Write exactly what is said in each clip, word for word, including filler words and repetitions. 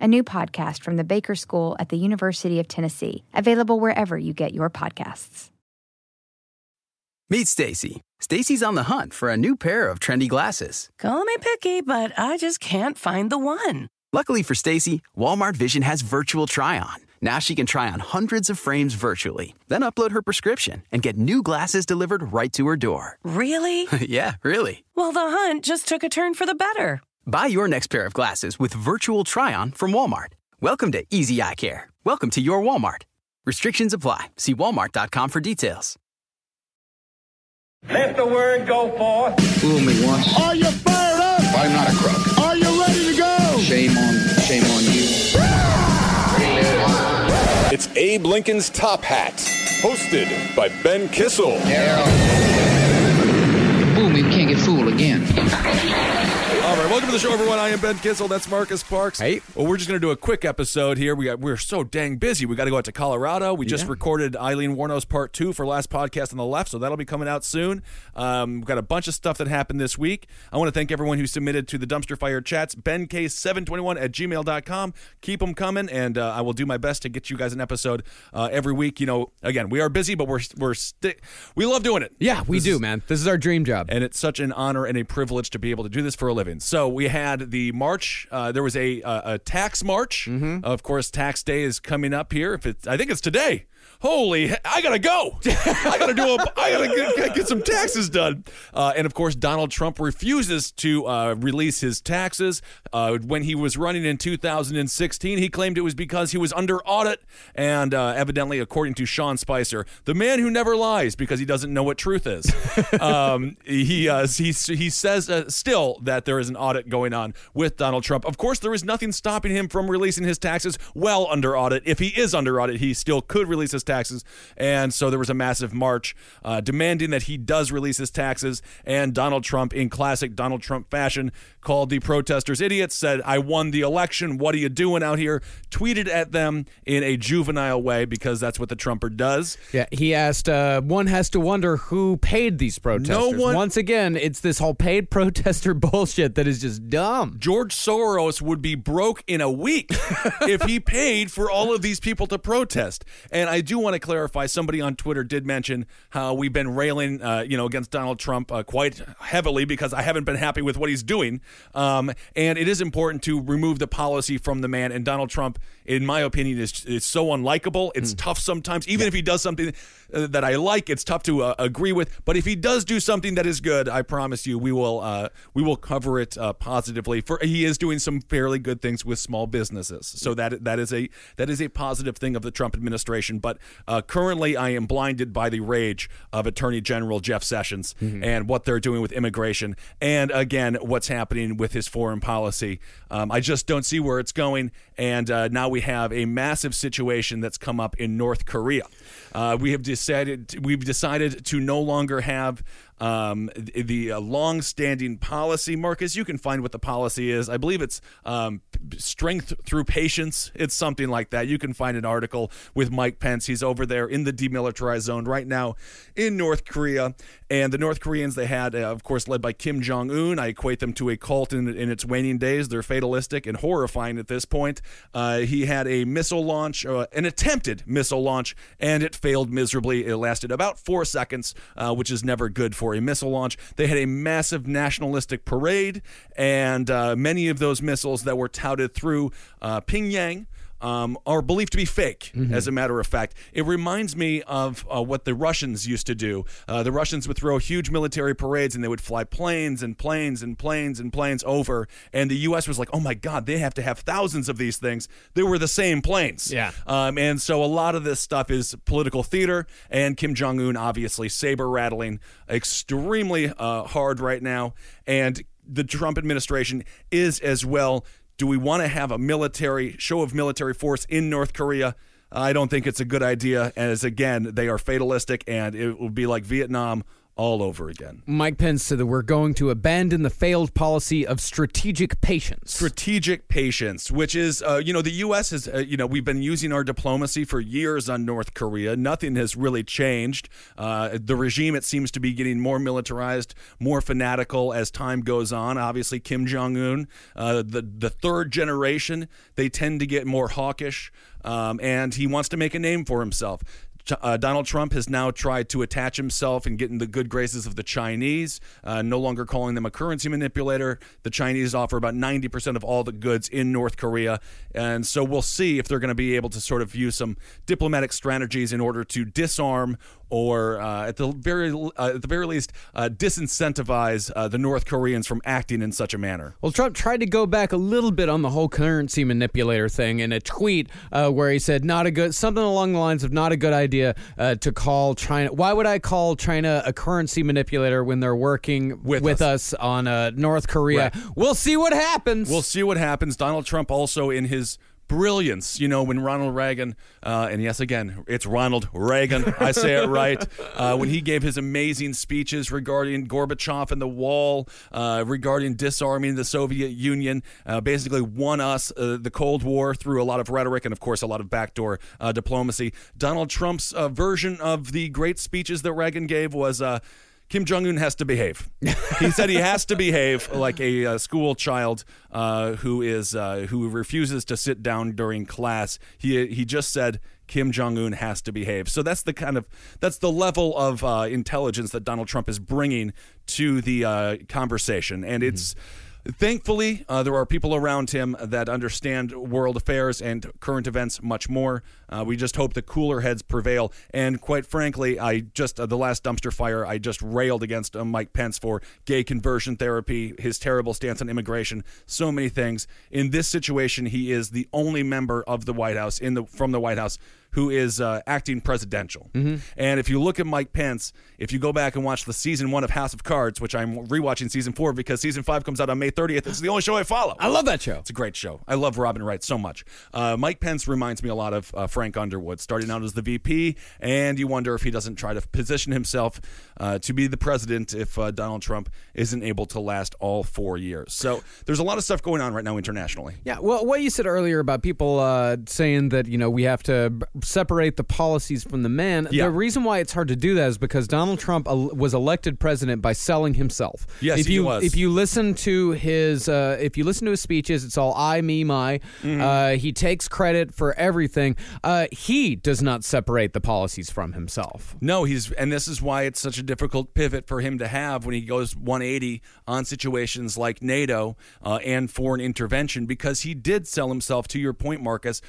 a new podcast from the Baker School at the University of Tennessee, available wherever you get your podcasts. Meet Stacy. Stacy's on the hunt for a new pair of trendy glasses. Call me picky, but I just can't find the one. Luckily for Stacy, Walmart Vision has virtual try-on. Now she can try on hundreds of frames virtually, then upload her prescription and get new glasses delivered right to her door. Really? Yeah, really. Well, the hunt just took a turn for the better. Buy your next pair of glasses with virtual try-on from Walmart. Welcome to Easy Eye Care. Welcome to your Walmart. Restrictions apply. See walmart dot com for details. Let the word go forth. Fool me once. Are you fired up? I'm not a crook. Are you ready to go? Shame on, shame on you. It's Abe Lincoln's Top Hat, hosted by Ben Kissel. Yeah. Boom, you can't get fooled again. All right, welcome to the show, everyone. I am Ben Kissel. That's Marcus Parks. Hey. Well, we're just going to do a quick episode here. We got, we're so dang busy. We got to go out to Colorado. We yeah. just recorded Aileen Wuornos Part two for Last Podcast on the Left, so that'll be coming out soon. Um, we've got a bunch of stuff that happened this week. I want to thank everyone who submitted to the Dumpster Fire Chats, ben k seven two one at gmail dot com. Keep them coming, and uh, I will do my best to get you guys an episode uh, every week. You know, again, we are busy, but we're we're sti- we love doing it. Yeah, we this do, is, man. This is our dream job. And it's such an honor and a privilege to be able to do this for a living. So we had the march. Uh, there was a uh, a tax march. Mm-hmm. Of course, tax day is coming up here. If it's, I think it's today. Holy, I gotta go. I gotta do. A, I gotta get, get some taxes done. Uh, and of course, Donald Trump refuses to uh, release his taxes. Uh, when he was running in two thousand sixteen, he claimed it was because he was under audit. And uh, evidently, according to Sean Spicer, the man who never lies because he doesn't know what truth is, um, he uh, he he says uh, still that there is an audit going on with Donald Trump. Of course, there is nothing stopping him from releasing his taxes well under audit. If he is under audit, he still could release his taxes. And so there was a massive march uh, demanding that he does release his taxes. And Donald Trump, in classic Donald Trump fashion, called the protesters idiots, said, "I won the election. What are you doing out here?" Tweeted at them in a juvenile way because that's what the Trumper does. Yeah, he asked, uh, one has to wonder who paid these protesters. No one- Once again, it's this whole paid protester bullshit that is just dumb. George Soros would be broke in a week if he paid for all of these people to protest. And I I do want to clarify, somebody on Twitter did mention how we've been railing uh, you know, against Donald Trump uh, quite heavily because I haven't been happy with what he's doing. Um, and it is important to remove the policy from the man. And Donald Trump, in my opinion, is, is so unlikable. It's mm. tough sometimes. Even yeah. if he does something uh, that I like, it's tough to uh, agree with. But if he does do something that is good, I promise you we will uh, we will cover it uh, positively. For he is doing some fairly good things with small businesses. So that that is a that is a positive thing of the Trump administration. But But uh, currently, I am blinded by the rage of Attorney General Jeff Sessions mm-hmm. and what they're doing with immigration. And again, what's happening with his foreign policy. Um, I just don't see where it's going. And uh, now we have a massive situation that's come up in North Korea. Uh, we have decided we've decided to no longer have um, the, the uh, long-standing policy. Marcus, you can find what the policy is. I believe it's um, strength through patience. It's something like that. You can find an article with Mike Pence. He's over there in the demilitarized zone right now in North Korea. And the North Koreans, they had, uh, of course, led by Kim Jong-un. I equate them to a cult in, in its waning days. They're fatalistic and horrifying at this point. Uh, he had a missile launch, uh, an attempted missile launch, and it failed miserably. It lasted about four seconds, uh, which is never good for a missile launch. They had a massive nationalistic parade, and uh, many of those missiles that were touted through uh, Pyongyang, Um, are believed to be fake, mm-hmm. as a matter of fact. It reminds me of uh, what the Russians used to do. Uh, the Russians would throw huge military parades, and they would fly planes and planes and planes and planes over, and the U S was like, oh my God, they have to have thousands of these things. They were the same planes. Yeah. Um, and so a lot of this stuff is political theater, and Kim Jong-un obviously saber-rattling extremely uh, hard right now, and the Trump administration is as well. Do we want to have a military show of military force in North Korea? I don't think it's a good idea, as, again, they are fatalistic, and it will be like Vietnam all over again. Mike Pence said that we're going to abandon the failed policy of strategic patience. Strategic patience, which is, uh, you know, the U S has, uh, you know, we've been using our diplomacy for years on North Korea. Nothing has really changed. Uh, the regime, it seems to be getting more militarized, more fanatical as time goes on. Obviously, Kim Jong-un, uh, the, the third generation, they tend to get more hawkish, um, and he wants to make a name for himself. Uh, Donald Trump has now tried to attach himself and get in the good graces of the Chinese, uh, no longer calling them a currency manipulator. The Chinese offer about ninety percent of all the goods in North Korea. And so we'll see if they're going to be able to sort of use some diplomatic strategies in order to disarm or, uh, at the very uh, at the very least, uh, disincentivize uh, the North Koreans from acting in such a manner. Well, Trump tried to go back a little bit on the whole currency manipulator thing in a tweet uh, where he said, "Not a good," something along the lines of "not a good idea uh, to call China." Why would I call China a currency manipulator when they're working with, with us. us on uh, North Korea? Right. We'll see what happens. We'll see what happens. Donald Trump also in his brilliance, you know, when Ronald Reagan, uh, and yes, again, it's Ronald Reagan, I say it right, uh, when he gave his amazing speeches regarding Gorbachev and the wall, uh, regarding disarming the Soviet Union, uh, basically won us uh, the Cold War through a lot of rhetoric and, of course, a lot of backdoor uh, diplomacy. Donald Trump's uh, version of the great speeches that Reagan gave was, uh, Kim Jong-un has to behave. He said he has to behave like a uh, school child uh, who is uh, who refuses to sit down during class. He he just said Kim Jong-un has to behave. So that's the kind of that's the level of uh, intelligence that Donald Trump is bringing to the uh, conversation, and it's. Mm-hmm. Thankfully, uh, there are people around him that understand world affairs and current events much more. Uh, we just hope the cooler heads prevail. And quite frankly, I just uh, the last dumpster fire, I just railed against uh, Mike Pence for gay conversion therapy, his terrible stance on immigration, so many things. In this situation, he is the only member of the White House in the from the White House who is uh, acting presidential. Mm-hmm. And if you look at Mike Pence, if you go back and watch the season one of House of Cards, which I'm rewatching season four because season five comes out on May thirtieth. It's the only show I follow. I love that show. It's a great show. I love Robin Wright so much. Uh, Mike Pence reminds me a lot of uh, Frank Underwood, starting out as the V P, and you wonder if he doesn't try to position himself uh, to be the president if uh, Donald Trump isn't able to last all four years. So there's a lot of stuff going on right now internationally. Yeah, well, what you said earlier about people uh, saying that, you know, we have to separate the policies from the man. Yeah. The reason why it's hard to do that is because Donald Trump el- was elected president by selling himself. Yes, if he you, was. If you listen to his, uh, if you listen to his speeches, it's all I, me, my. Mm-hmm. Uh, he takes credit for everything. Uh, he does not separate the policies from himself. No, he's, and this is why it's such a difficult pivot for him to have when he goes one eighty on situations like NATO uh, and foreign intervention, because he did sell himself. To your point, Marcus,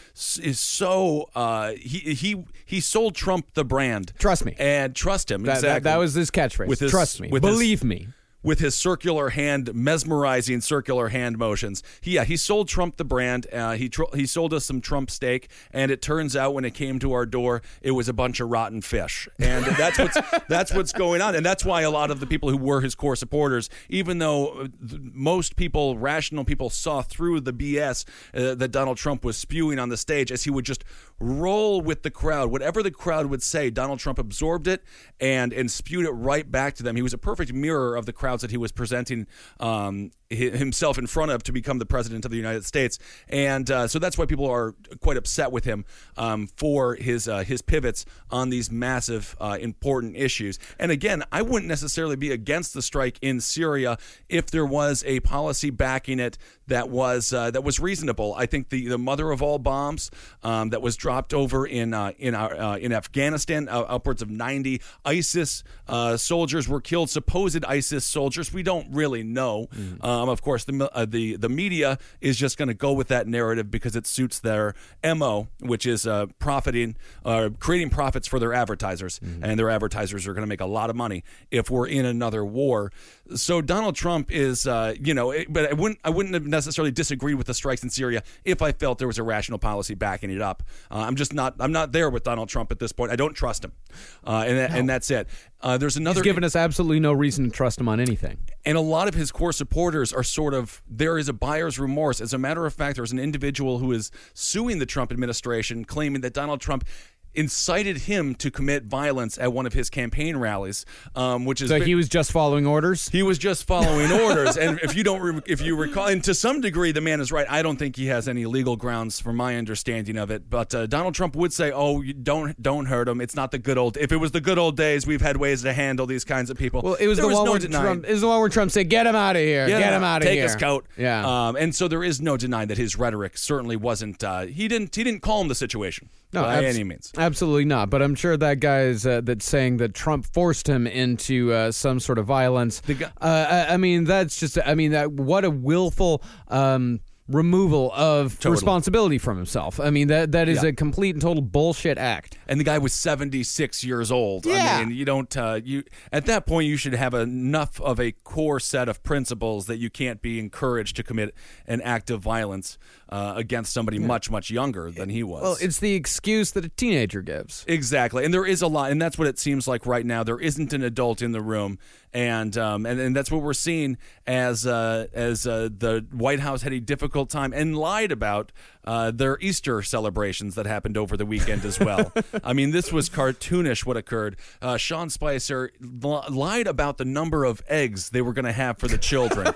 is so. Uh, He he he sold Trump the brand. Trust me. And trust him. That, exactly. That, that was his catchphrase. With his, trust me. With Believe his, me. With his circular hand, mesmerizing circular hand motions. He, yeah, he sold Trump the brand. Uh, he tr- he sold us some Trump steak, and it turns out when it came to our door, it was a bunch of rotten fish. And that's what's that's what's going on, and that's why a lot of the people who were his core supporters, even though most people, rational people, saw through the B S uh, that Donald Trump was spewing on the stage, as he would just roll with the crowd. Whatever the crowd would say, Donald Trump absorbed it and and spewed it right back to them. He was a perfect mirror of the crowd that he was presenting um, himself in front of to become the president of the United States. And uh, so that's why people are quite upset with him um, for his uh, his pivots on these massive, uh, important issues. And again, I wouldn't necessarily be against the strike in Syria if there was a policy backing it that was uh, that was reasonable. I think the, the mother of all bombs um, that was dropped over in uh, in our, uh, in Afghanistan, uh, upwards of ninety ISIS uh, soldiers were killed, supposed ISIS soldiers. Soldiers, we don't really know. Mm. Um, of course, the uh, the the media is just going to go with that narrative because it suits their M O, which is uh, profiting, uh, creating profits for their advertisers, mm. and their advertisers are going to make a lot of money if we're in another war. So Donald Trump is, uh, you know, it, but I wouldn't I wouldn't have necessarily disagreed with the strikes in Syria if I felt there was a rational policy backing it up. Uh, I'm just not I'm not there with Donald Trump at this point. I don't trust him, uh, and that, no. and that's it. Uh, there's another. He's given us absolutely no reason to trust him on anything. And a lot of his core supporters are sort of, there is a buyer's remorse. As a matter of fact, there's an individual who is suing the Trump administration, claiming that Donald Trump incited him to commit violence at one of his campaign rallies, um, which is so big, he was just following orders. He was just following orders, and if you don't, re- if you recall, and to some degree, the man is right. I don't think he has any legal grounds, for my understanding of it. But uh, Donald Trump would say, "Oh, you don't don't hurt him. It's not the good old. If it was the good old days, we've had ways to handle these kinds of people." Well, it was there the was one no where denying. Trump. It was the one where Trump said, "Get him out of here. Yeah, Get him out of here. Take his coat." Yeah. Um, and so there is no denying that his rhetoric certainly wasn't. Uh, he didn't. He didn't calm the situation. No, by abs- any means. Absolutely not. But I'm sure that guy is uh, that's saying that Trump forced him into uh, some sort of violence. The guy- uh, I, I mean, that's just, I mean, that what a willful um, removal of totally. responsibility from himself. I mean, that that is yeah. a complete and total bullshit act. And the guy was seventy-six years old. Yeah. I mean, you don't, uh, you at that point, you should have enough of a core set of principles that you can't be encouraged to commit an act of violence. Uh, against somebody yeah. much, much younger than he was. Well, it's the excuse that a teenager gives. Exactly. And there is a lot, and that's what it seems like right now. There isn't an adult in the room, and um, and, and that's what we're seeing as uh, as uh, the White House had a difficult time and lied about uh, their Easter celebrations that happened over the weekend as well. I mean, this was cartoonish what occurred. Uh, Sean Spicer li- lied about the number of eggs they were going to have for the children.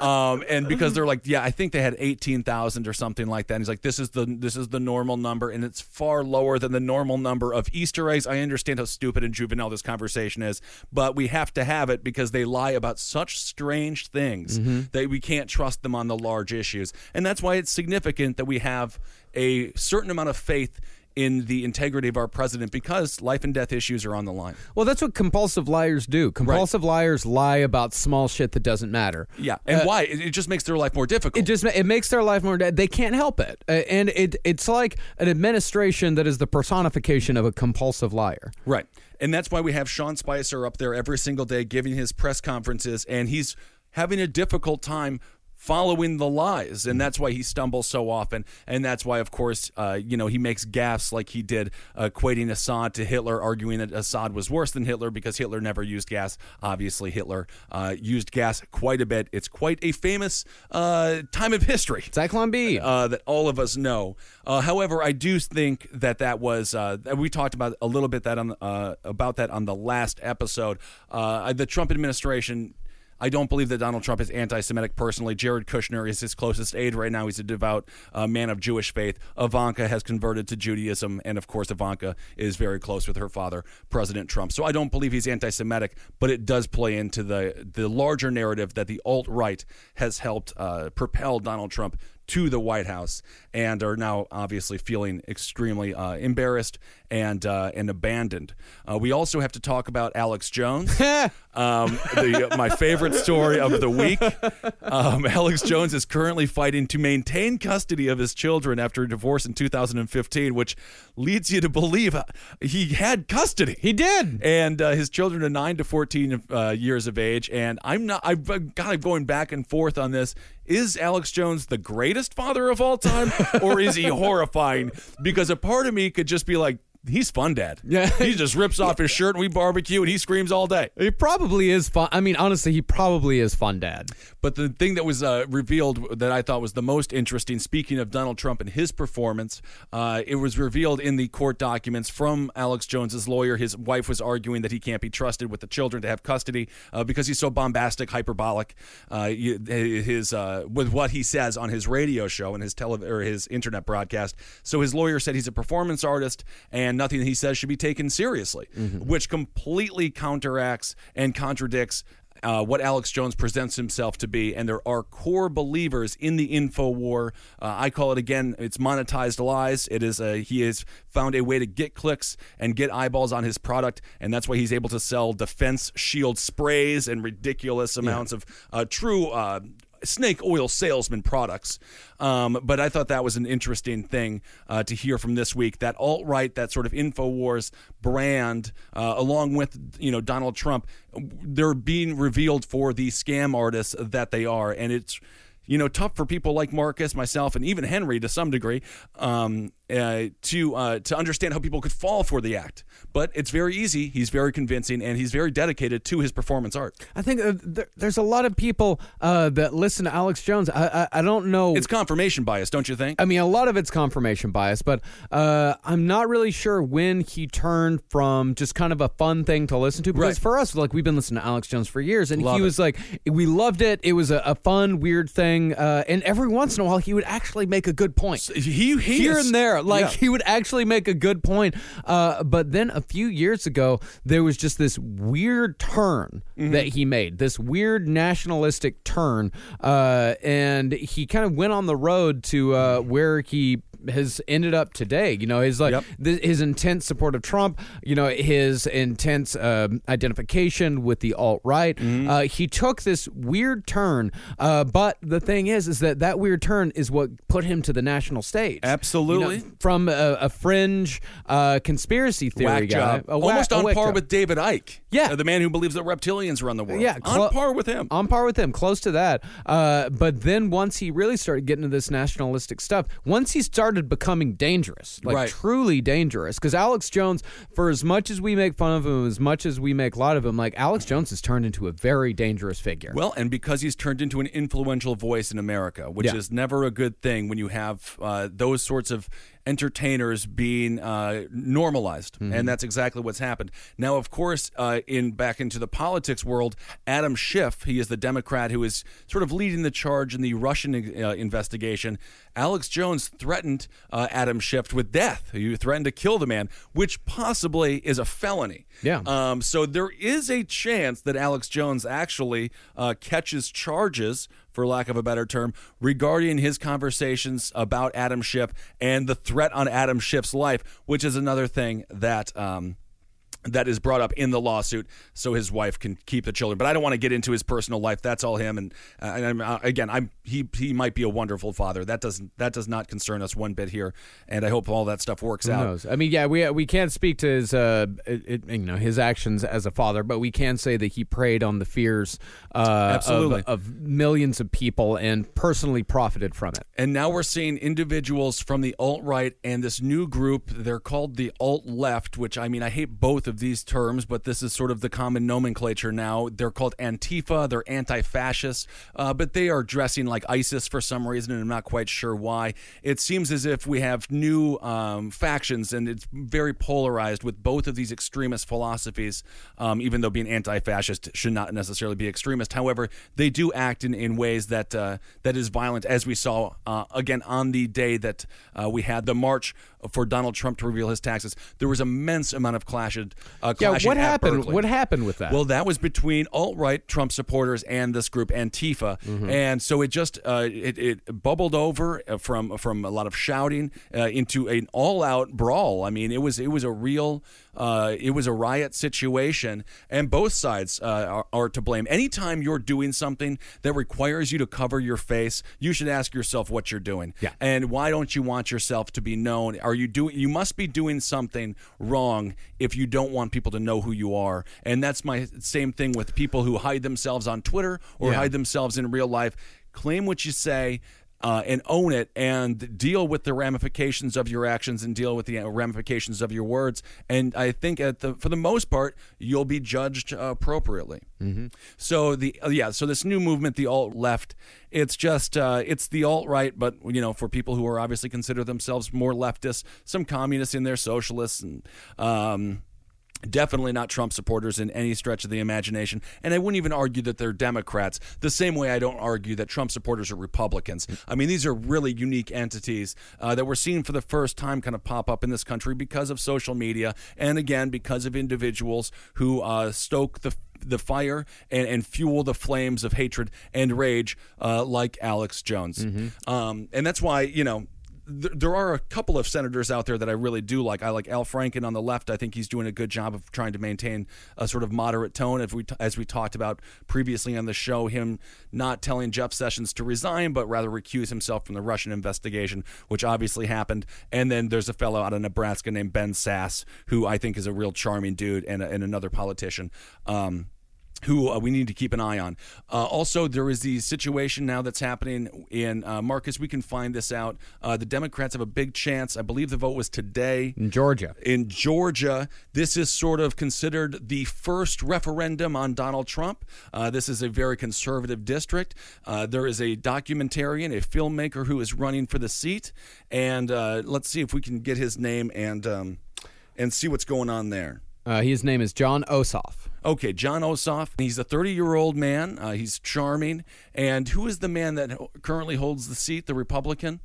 um, and because they're like, yeah, I think they had eighteen thousand or something like that. And he's like, this is the this is the normal number, and it's far lower than the normal number of Easter eggs. I understand how stupid and juvenile this conversation is, but we have to have it because they lie about such strange things mm-hmm. that we can't trust them on the large issues. And that's why it's significant that we have a certain amount of faith in the integrity of our president, because life and death issues are on the line. Well, that's what compulsive liars do. Compulsive right. liars lie about small shit that doesn't matter. Yeah, and uh, why? It, it just makes their life more difficult. It just it makes their life more. They can't help it, uh, and it it's like an administration that is the personification of a compulsive liar. Right, and that's why we have Sean Spicer up there every single day giving his press conferences, and he's having a difficult time following the lies, and that's why he stumbles so often, and that's why, of course, uh, you know, he makes gaffes like he did, uh, equating Assad to Hitler, arguing that Assad was worse than Hitler because Hitler never used gas. Obviously, Hitler uh, used gas quite a bit. It's quite a famous uh, time of history. Cyclone B. Uh, that all of us know. Uh, however, I do think that that was uh, we talked about a little bit that on uh, about that on the last episode. Uh, the Trump administration. I don't believe that Donald Trump is anti-Semitic personally. Jared Kushner is his closest aide right now. He's a devout uh, man of Jewish faith. Ivanka has converted to Judaism, and of course Ivanka is very close with her father, President Trump. So I don't believe he's anti-Semitic, but it does play into the, the larger narrative that the alt-right has helped uh, propel Donald Trump to the White House, and are now obviously feeling extremely uh, embarrassed and uh, and abandoned. Uh, we also have to talk about Alex Jones, um, the, my favorite story of the week. Um, Alex Jones is currently fighting to maintain custody of his children after a divorce in two thousand fifteen, which leads you to believe he had custody. He did, and uh, his children are nine to fourteen uh, years of age. And I'm not. I've, I've got I'm going back and forth on this. Is Alex Jones the greatest father of all time, or is he horrifying? Because a part of me could just be like, he's fun, Dad. Yeah, he just rips off his shirt and we barbecue and he screams all day. He probably is fun. I mean, honestly, he probably is fun, Dad. But the thing that was uh, revealed that I thought was the most interesting, speaking of Donald Trump and his performance, uh, it was revealed in the court documents from Alex Jones's lawyer. His wife was arguing that he can't be trusted with the children to have custody uh, because he's so bombastic, hyperbolic. Uh, his uh, with what he says on his radio show and his tele- or his internet broadcast. So his lawyer said he's a performance artist and nothing he says should be taken seriously, mm-hmm. which completely counteracts and contradicts uh, what Alex Jones presents himself to be. And there are core believers in the info war. Uh, I call it, again, it's monetized lies. It is a, he has found a way to get clicks and get eyeballs on his product, and that's why he's able to sell defense shield sprays and ridiculous amounts yeah. of uh, true uh, snake oil salesman products. Um, but I thought that was an interesting thing uh, to hear from this week. That alt-right, that sort of InfoWars brand, uh, along with, you know, Donald Trump, they're being revealed for the scam artists that they are. And it's, you know, tough for people like Marcus, myself, and even Henry to some degree, um, uh, to uh, to understand how people could fall for the act. But it's very easy. He's very convincing, and he's very dedicated to his performance art. I think uh, there, there's a lot of people uh, that listen to Alex Jones. I, I I don't know. It's confirmation bias, don't you think? I mean, a lot of it's confirmation bias, but uh, I'm not really sure when he turned from just kind of a fun thing to listen to. Because right. for us, like, we've been listening to Alex Jones for years, and Love he was it. like, we loved it. It was a, a fun, weird thing. Uh, and every once in a while, he would actually make a good point. So he, he Here is, and there, like, yeah. he would actually make a good point. Uh, but then a few years ago, there was just this weird turn mm-hmm. that he made, this weird nationalistic turn. Uh, and he kind of went on the road to uh, where he has ended up today. You know, his like yep. th- his intense support of Trump, you know, his intense um, identification with the alt-right. Mm-hmm. Uh, he took this weird turn, uh, but the thing is, is that that weird turn is what put him to the national stage. Absolutely. You know, from a, a fringe uh, conspiracy theory whack guy. Job. A whack, Almost on par job. with David Icke. Yeah. Uh, the man who believes that reptilians run the world. Yeah, cl- on par with him. On par with him. Close to that. Uh, but then once he really started getting into this nationalistic stuff, once he started becoming dangerous, like right. truly dangerous, because Alex Jones, for as much as we make fun of him, as much as we make a lot of him, like, Alex Jones has turned into a very dangerous figure. Well, and because he's turned into an influential voice in America, which yeah. is never a good thing when you have uh, those sorts of entertainers being uh, normalized, mm-hmm. and that's exactly what's happened. Now, of course, uh, in back into the politics world, Adam Schiff, he is the Democrat who is sort of leading the charge in the Russian uh, investigation. Alex Jones threatened uh, Adam Schiff with death. He threatened to kill the man, which possibly is a felony. Yeah. Um, so there is a chance that Alex Jones actually uh, catches charges, for lack of a better term, regarding his conversations about Adam Schiff and the threat on Adam Schiff's life, which is another thing that um, that is brought up in the lawsuit, so his wife can keep the children. But I don't want to get into his personal life. That's all him. And, uh, and I'm, uh, again, I'm he he might be a wonderful father. That doesn't that does not concern us one bit here. And I hope all that stuff works Who out. Knows? I mean, yeah, we we can't speak to his uh it, you know his actions as a father, but we can say that he preyed on the fears uh, of, of millions of people and personally profited from it. And now we're seeing individuals from the alt-right and this new group. They're called the alt-left, which, I mean, I hate both of these terms, but this is sort of the common nomenclature now. They're called Antifa. They're anti-fascist, uh, but they are dressing like ISIS for some reason, and I'm not quite sure why. It seems as if we have new um, factions, and it's very polarized with both of these extremist philosophies, um, even though being anti-fascist should not necessarily be extremist. However, they do act in, in ways that uh, that is violent, as we saw, uh, again, on the day that uh, we had the march for Donald Trump to reveal his taxes. There was immense amount of clash. Uh, yeah, what happened? Berkeley. What happened with that? Well, that was between alt-right Trump supporters and this group Antifa, mm-hmm. and so it just uh, it, it bubbled over from from a lot of shouting uh, into an all-out brawl. I mean, it was it was a real uh, it was a riot situation, and both sides uh, are, are to blame. Anytime you're doing something that requires you to cover your face, you should ask yourself what you're doing, yeah. and why don't you want yourself to be known? Are you doing? You must be doing something wrong if you don't want people to know who you are. And that's my same thing with people who hide themselves on Twitter or yeah. hide themselves in real life. Claim what you say uh, and own it, and deal with the ramifications of your actions and deal with the ramifications of your words. And I think at the for the most part, you'll be judged uh, appropriately. Mm-hmm. So the uh, yeah, so this new movement, the alt-left, it's just uh, it's the alt-right, but you know, for people who are obviously consider themselves more leftist, some communists in there, socialists, and um, definitely not Trump supporters in any stretch of the imagination. And I wouldn't even argue that they're Democrats, the same way I don't argue that Trump supporters are Republicans. I mean, these are really unique entities uh, that we're seeing for the first time kind of pop up in this country because of social media, and again, because of individuals who uh, stoke the the fire and, and fuel the flames of hatred and rage uh, like Alex Jones. Mm-hmm. Um, and that's why, you know, there are a couple of senators out there that I really do like. I like Al Franken on the left. I think he's doing a good job of trying to maintain a sort of moderate tone. If we, as we talked about previously on the show, him not telling Jeff Sessions to resign, but rather recuse himself from the Russian investigation, which obviously happened. And then there's a fellow out of Nebraska named Ben Sasse, who I think is a real charming dude and, a, and another politician. Um, who uh, we need to keep an eye on. Uh, also, there is the situation now that's happening in uh, Marcus. We can find this out. Uh, the Democrats have a big chance. I believe the vote was today. In Georgia. In Georgia. This is sort of considered the first referendum on Donald Trump. Uh, this is a very conservative district. Uh, there is a documentarian, a filmmaker who is running for the seat. And uh, let's see if we can get his name and um, and see what's going on there. Uh, his name is John Ossoff. Okay, John Ossoff. He's a thirty-year-old man. Uh, he's charming. And who is the man that currently holds the seat, the Republican?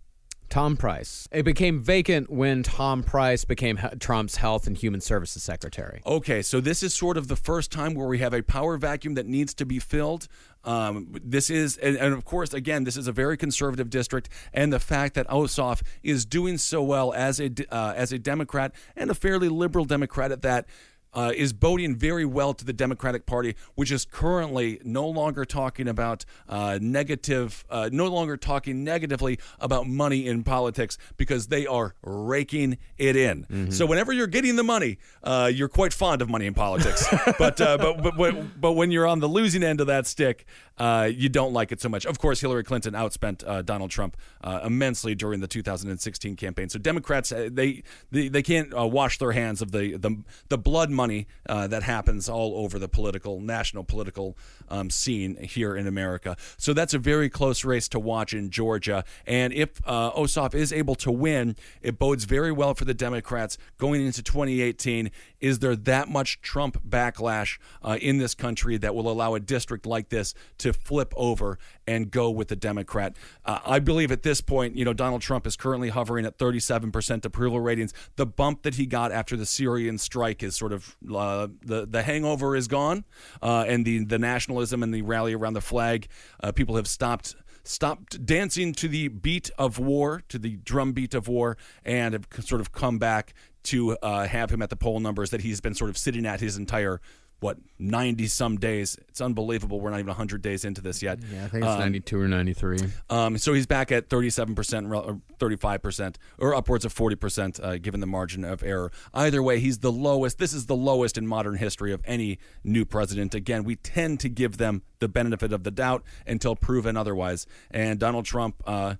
Tom Price. It became vacant when Tom Price became Trump's Health and Human Services Secretary. Okay, so this is sort of the first time where we have a power vacuum that needs to be filled. Um, this is, and, and of course, again, this is a very conservative district, and the fact that Ossoff is doing so well as a uh, as a Democrat, and a fairly liberal Democrat at that, Uh, is boding very well to the Democratic Party, which is currently no longer talking about uh, negative, uh, no longer talking negatively about money in politics, because they are raking it in. Mm-hmm. So whenever you're getting the money, uh, you're quite fond of money in politics. but, uh, but but but but when you're on the losing end of that stick, uh, you don't like it so much. Of course, Hillary Clinton outspent uh, Donald Trump uh, immensely during the two thousand sixteen campaign. So Democrats, they they, they can't uh, wash their hands of the the, the blood money. Money uh, that happens all over the political, national political um, scene here in America. So that's a very close race to watch in Georgia. And if uh, Ossoff is able to win, it bodes very well for the Democrats going into twenty eighteen. Is there that much Trump backlash uh, in this country that will allow a district like this to flip over and go with the Democrat? Uh, I believe at this point, you know, Donald Trump is currently hovering at thirty-seven percent approval ratings. The bump that he got after the Syrian strike is sort of Uh, the the hangover is gone, uh, and the, the nationalism and the rally around the flag. Uh, people have stopped stopped dancing to the beat of war, to the drum beat of war, and have sort of come back to uh, have him at the poll numbers that he's been sort of sitting at his entire, what, ninety-some days. It's unbelievable. We're not even one hundred days into this yet. Yeah, I think it's um, ninety-two or ninety-three. Um, so he's back at thirty-seven percent, or thirty-five percent, or upwards of forty percent, uh, given the margin of error. Either way, he's the lowest. This is the lowest in modern history of any new president. Again, we tend to give them the benefit of the doubt until proven otherwise. And Donald Trump uh,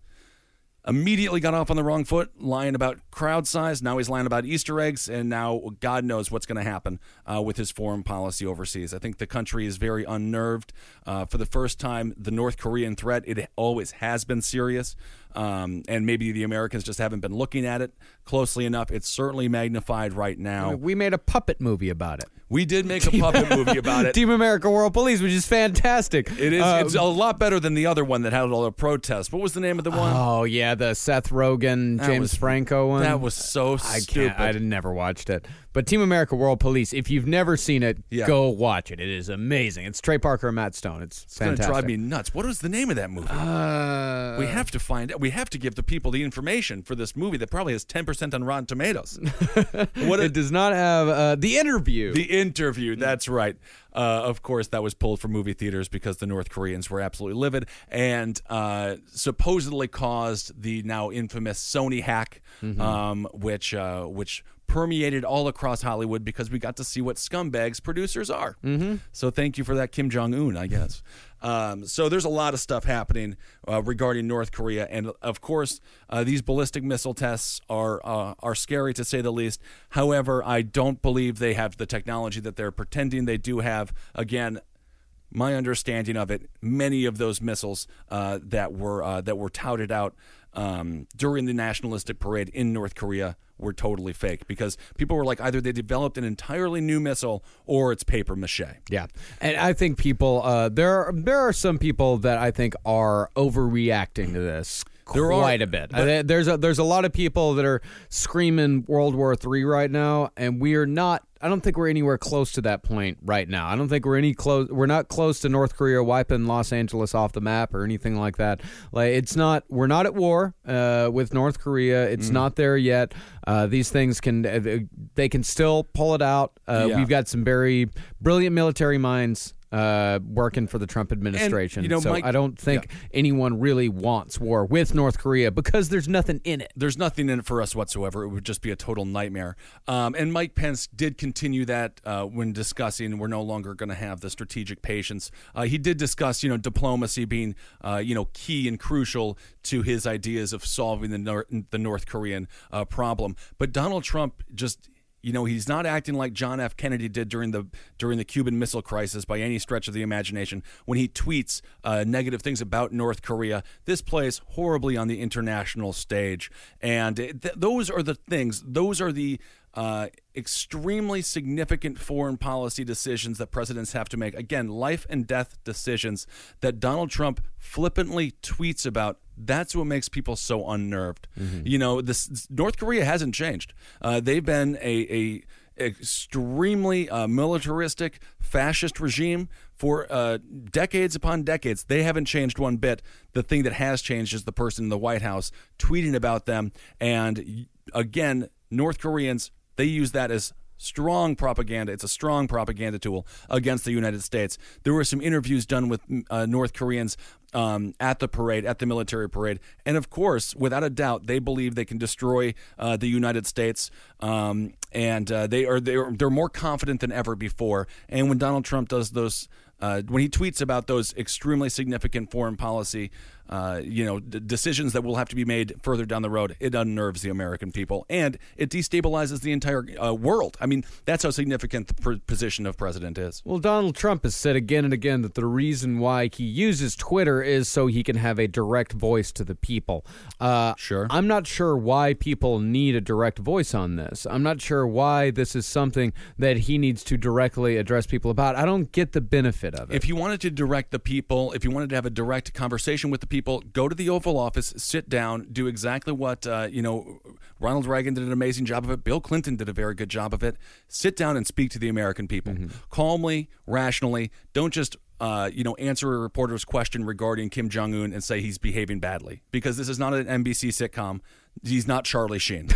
immediately got off on the wrong foot, lying about crowd size. Now he's lying about Easter eggs, and now God knows what's going to happen uh, with his foreign policy overseas. I think the country is very unnerved. Uh, for the first time, the North Korean threat, it always has been serious, um, and maybe the Americans just haven't been looking at it closely enough. It's certainly magnified right now. We made a puppet movie about it. We did make a puppet movie about it. Team America World Police, which is fantastic. It is. Uh, it's a lot better than the other one that had all the protests. What was the name of the one? Oh, yeah, the Seth Rogen, that James was, Franco one. That was so I stupid. I never watched it. But Team America World Police, if you've never seen it, yeah. go watch it. It is amazing. It's Trey Parker and Matt Stone. It's, it's fantastic. It's going to drive me nuts. What was the name of that movie? Uh, we have to find out. We have to give the people the information for this movie that probably has ten percent on Rotten Tomatoes. What a, it does not have uh, the interview. The interview. That's right. Uh, of course, that was pulled from movie theaters because the North Koreans were absolutely livid, and uh, supposedly caused the now infamous Sony hack, mm-hmm. um, which uh, which. permeated all across Hollywood, because we got to see what scumbags producers are. Mm-hmm. So thank you for that, Kim Jong-un, I guess. Um, so there's a lot of stuff happening uh, regarding North Korea. And, of course, uh, these ballistic missile tests are uh, are scary, to say the least. However, I don't believe they have the technology that they're pretending they do have. Again, my understanding of it, many of those missiles uh, that were uh, that were touted out um, during the nationalistic parade in North Korea were totally fake, because people were like, either they developed an entirely new missile or it's paper mache. Yeah, and I think people uh, there are, there are some people that I think are overreacting to this there quite are, a bit. But, there's a, there's a lot of people that are screaming World War Three right now, and we are not. I don't think we're anywhere close to that point right now. I don't think we're any close. We're not close to North Korea wiping Los Angeles off the map or anything like that. Like, it's not. We're not at war uh, with North Korea. It's mm. not there yet. Uh, these things can. They can still pull it out. Uh, yeah. We've got some very brilliant military minds uh, working for the Trump administration. And, you know, so Mike, I don't think yeah. anyone really wants war with North Korea because there's nothing in it. There's nothing in it for us whatsoever. It would just be a total nightmare. Um, and Mike Pence did continue that uh, when discussing we're no longer going to have the strategic patience. Uh, he did discuss, you know, diplomacy being, uh, you know, key and crucial to his ideas of solving the Nor- the North Korean uh, problem. But Donald Trump just... You know, he's not acting like John F. Kennedy did during the during the Cuban Missile Crisis by any stretch of the imagination when he tweets uh, negative things about North Korea. This plays horribly on the international stage. And th- those are the things, those are the uh, extremely significant foreign policy decisions that presidents have to make. Again, life and death decisions that Donald Trump flippantly tweets about. That's what makes people so unnerved. Mm-hmm. You know, this, North Korea hasn't changed. Uh, they've been a, a extremely uh, militaristic, fascist regime for uh, decades upon decades. They haven't changed one bit. The thing that has changed is the person in the White House tweeting about them. And again, North Koreans, they use that as strong propaganda. It's a strong propaganda tool against the United States. There were some interviews done with uh, North Koreans um, at the parade, at the military parade. And of course, without a doubt, they believe they can destroy uh, the United States. Um, and uh, they are, they're, they're more confident than ever before. And when Donald Trump does those, uh, when he tweets about those extremely significant foreign policy Uh, you know, d- decisions that will have to be made further down the road, it unnerves the American people, and it destabilizes the entire uh, world. I mean, that's how significant the pr- position of president is. Well, Donald Trump has said again and again that the reason why he uses Twitter is so he can have a direct voice to the people. Uh, sure. I'm not sure why people need a direct voice on this. I'm not sure why this is something that he needs to directly address people about. I don't get the benefit of it. If you wanted to direct the people, if you wanted to have a direct conversation with the people, People, go to the Oval Office, sit down, do exactly what, uh, you know, Ronald Reagan did an amazing job of it. Bill Clinton did a very good job of it. Sit down and speak to the American people. Mm-hmm. Calmly, rationally. Don't just, uh, you know, answer a reporter's question regarding Kim Jong-un and say he's behaving badly. Because this is not an N B C sitcom. He's not Charlie Sheen.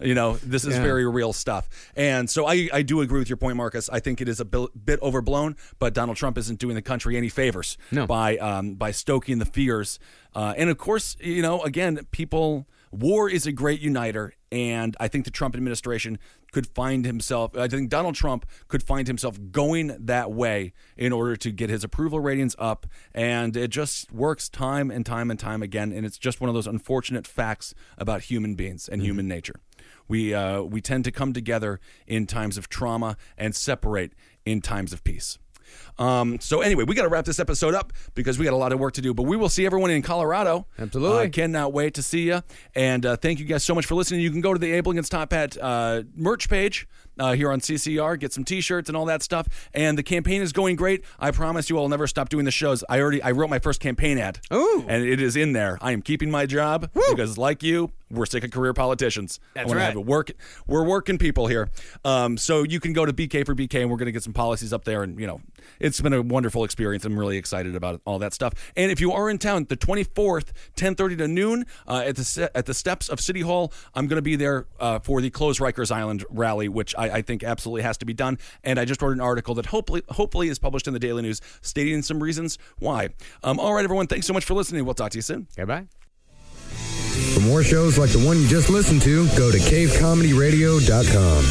You know, this is yeah. very real stuff. And so I, I do agree with your point, Marcus. I think it is a bit overblown, but Donald Trump isn't doing the country any favors no. by um, by stoking the fears. Uh, and, of course, you know, again, people – war is a great uniter, and I think the Trump administration could find himself – I think Donald Trump could find himself going that way in order to get his approval ratings up, and it just works time and time and time again, and it's just one of those unfortunate facts about human beings and mm-hmm. human nature. We uh, we tend to come together in times of trauma and separate in times of peace. Um, so anyway, we got to wrap this episode up because we got a lot of work to do, but we will see everyone in Colorado. Absolutely. I uh, cannot wait to see you. And uh, thank you guys so much for listening. You can go to the Abe Lincoln's Top Hat uh, merch page uh, here on C C R, get some t-shirts and all that stuff. And the campaign is going great. I promise you I'll never stop doing the shows. I already, I wrote my first campaign ad. Ooh. And it is in there. I am keeping my job Woo. because like you, we're sick of career politicians. That's I want right. to have it work. We're working people here. Um, so you can go to B K for B K, and we're going to get some policies up there. And, you know, it's been a wonderful experience. I'm really excited about it, all that stuff. And if you are in town, the twenty-fourth, ten thirty to noon uh, at the at the steps of City Hall, I'm going to be there uh, for the Close Rikers Island rally, which I, I think absolutely has to be done. And I just wrote an article that hopefully hopefully is published in the Daily News, stating some reasons why. Um, all right, everyone. Thanks so much for listening. We'll talk to you soon. Goodbye. For more shows like the one you just listened to, go to cave comedy radio dot com.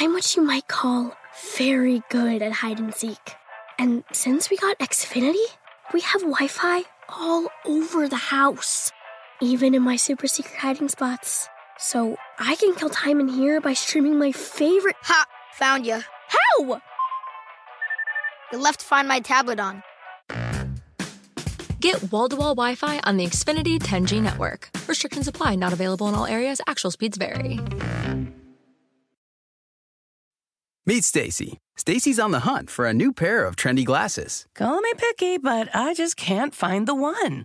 I'm what you might call very good at hide and seek. And since we got Xfinity, we have Wi-Fi all over the house, even in my super secret hiding spots. So I can kill time in here by streaming my favorite... Ha! Found you. How? You left Find My tablet on. Get wall-to-wall Wi-Fi on the Xfinity ten G network. Restrictions apply. Not available in all areas. Actual speeds vary. Meet Stacy. Stacy's on the hunt for a new pair of trendy glasses. Call me picky, but I just can't find the one.